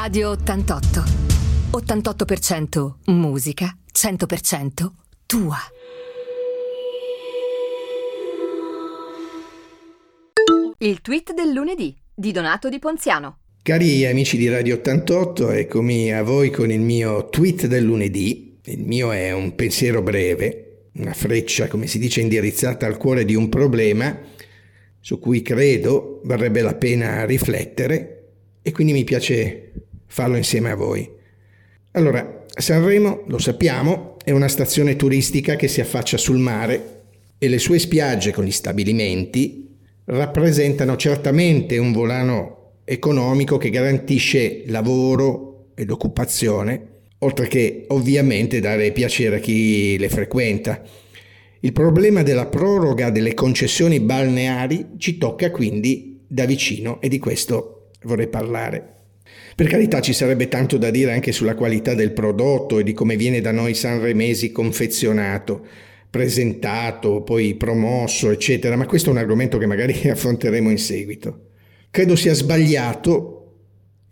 Radio 88. 88% musica, 100% tua. Il tweet del lunedì di Donato Di Ponziano. Cari amici di Radio 88, eccomi a voi con il mio tweet del lunedì. Il mio è un pensiero breve, una freccia, come si dice, indirizzata al cuore di un problema su cui credo varrebbe la pena riflettere, e quindi mi piace farlo insieme a voi. Allora, Sanremo, lo sappiamo, è una stazione turistica che si affaccia sul mare, e le sue spiagge con gli stabilimenti rappresentano certamente un volano economico che garantisce lavoro ed occupazione, oltre che ovviamente dare piacere a chi le frequenta. Il problema della proroga delle concessioni balneari ci tocca quindi da vicino, e di questo vorrei parlare. Per carità, ci sarebbe tanto da dire anche sulla qualità del prodotto e di come viene da noi sanremesi confezionato, presentato, poi promosso, eccetera, ma questo è un argomento che magari affronteremo in seguito. Credo sia sbagliato,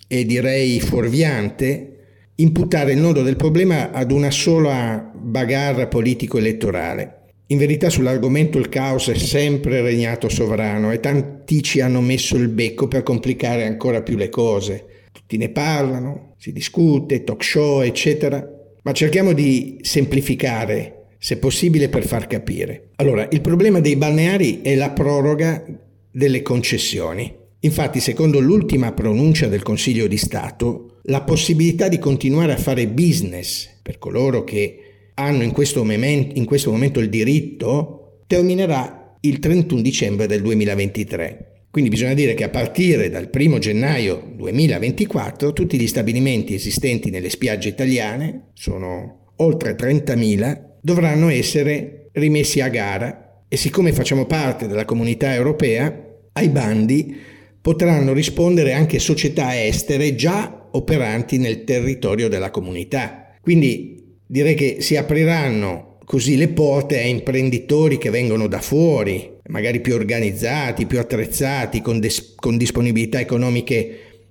e direi fuorviante, imputare il nodo del problema ad una sola bagarre politico-elettorale. In verità sull'argomento il caos è sempre regnato sovrano, e tanti ci hanno messo il becco per complicare ancora più le cose. Tutti ne parlano, si discute, talk show, eccetera, ma cerchiamo di semplificare, se possibile, per far capire. Allora, il problema dei balneari è la proroga delle concessioni. Infatti, secondo l'ultima pronuncia del Consiglio di Stato, la possibilità di continuare a fare business per coloro che hanno in questo momento il diritto terminerà il 31 dicembre del 2023. Quindi bisogna dire che a partire dal 1 gennaio 2024 tutti gli stabilimenti esistenti nelle spiagge italiane, sono oltre 30.000, dovranno essere rimessi a gara, e siccome facciamo parte della Comunità Europea, ai bandi potranno rispondere anche società estere già operanti nel territorio della comunità. Quindi direi che si apriranno così le porte a imprenditori che vengono da fuori, magari più organizzati, più attrezzati, con disponibilità economiche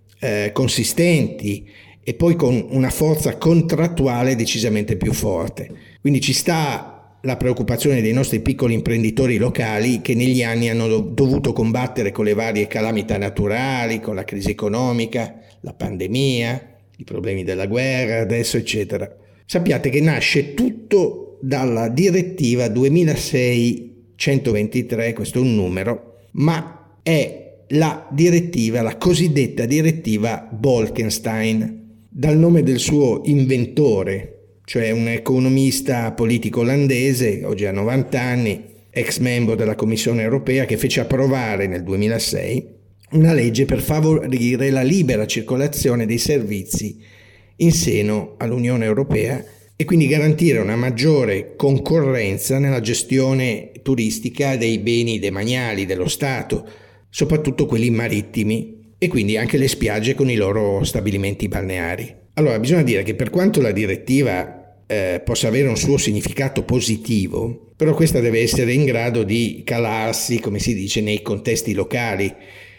consistenti, e poi con una forza contrattuale decisamente più forte. Quindi ci sta la preoccupazione dei nostri piccoli imprenditori locali, che negli anni hanno dovuto combattere con le varie calamità naturali, con la crisi economica, la pandemia, i problemi della guerra adesso, eccetera. Sappiate che nasce tutto dalla direttiva 2006-123, questo è un numero, ma è la cosiddetta direttiva Bolkenstein, dal nome del suo inventore, cioè un economista politico olandese, oggi ha 90 anni, ex membro della Commissione Europea, che fece approvare nel 2006 una legge per favorire la libera circolazione dei servizi in seno all'Unione Europea, e quindi garantire una maggiore concorrenza nella gestione turistica dei beni demaniali dello Stato, soprattutto quelli marittimi, e quindi anche le spiagge con i loro stabilimenti balneari. Allora, bisogna dire che per quanto la direttiva possa avere un suo significato positivo, però questa deve essere in grado di calarsi, come si dice, nei contesti locali.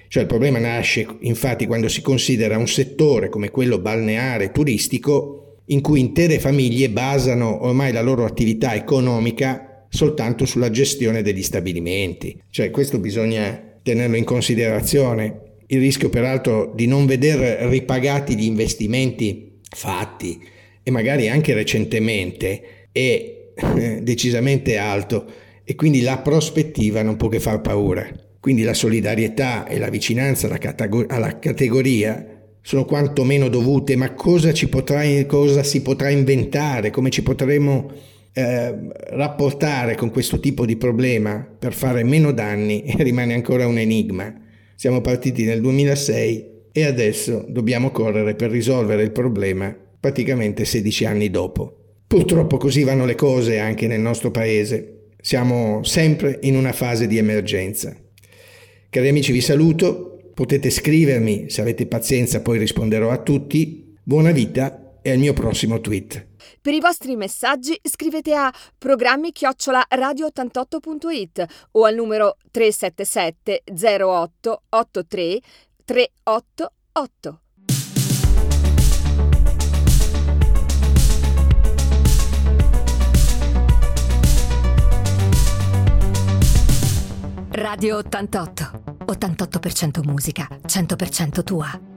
Cioè il problema nasce infatti quando si considera un settore come quello balneare turistico, in cui intere famiglie basano ormai la loro attività economica soltanto sulla gestione degli stabilimenti. Cioè questo bisogna tenerlo in considerazione. Il rischio peraltro di non veder ripagati gli investimenti fatti, e magari anche recentemente, è decisamente alto, e quindi la prospettiva non può che far paura. Quindi la solidarietà e la vicinanza alla categoria sono quantomeno dovute, ma cosa si potrà inventare, come ci potremo rapportare con questo tipo di problema per fare meno danni, rimane ancora un enigma. Siamo partiti nel 2006 e adesso dobbiamo correre per risolvere il problema praticamente 16 anni dopo. Purtroppo così vanno le cose anche nel nostro paese. Siamo sempre in una fase di emergenza. Cari amici, vi saluto. Potete scrivermi, se avete pazienza poi risponderò a tutti. Buona vita e al mio prossimo tweet. Per i vostri messaggi scrivete a programmi@radio88.it o al numero 377 08 83 388. Radio 88. 88% musica, 100% tua.